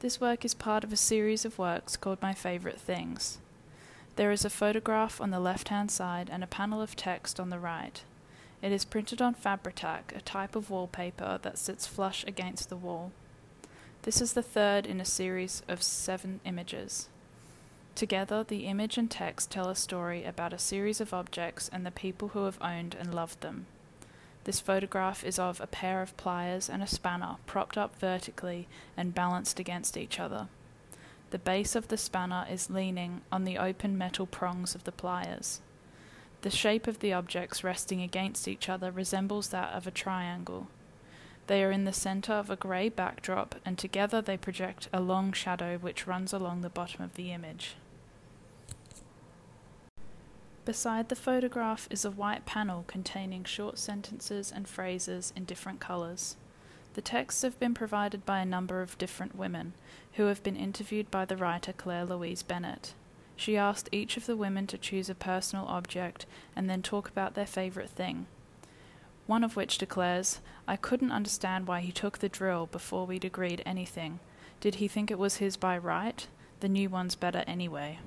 This work is part of a series of works called My Favourite Things. There is a photograph on the left-hand side and a panel of text on the right. It is printed on FabriTac, a type of wallpaper that sits flush against the wall. This is the third in a series of 7 images. Together, the image and text tell a story about a series of objects and the people who have owned and loved them. This photograph is of a pair of pliers and a spanner propped up vertically and balanced against each other. The base of the spanner is leaning on the open metal prongs of the pliers. The shape of the objects resting against each other resembles that of a triangle. They are in the centre of a grey backdrop, and together they project a long shadow which runs along the bottom of the image. Beside the photograph is a white panel containing short sentences and phrases in different colours. The texts have been provided by a number of different women, who have been interviewed by the writer Claire Louise Bennett. She asked each of the women to choose a personal object and then talk about their favourite thing. One of which declares, "I couldn't understand why he took the drill before we'd agreed anything. Did he think it was his by right? The new one's better anyway."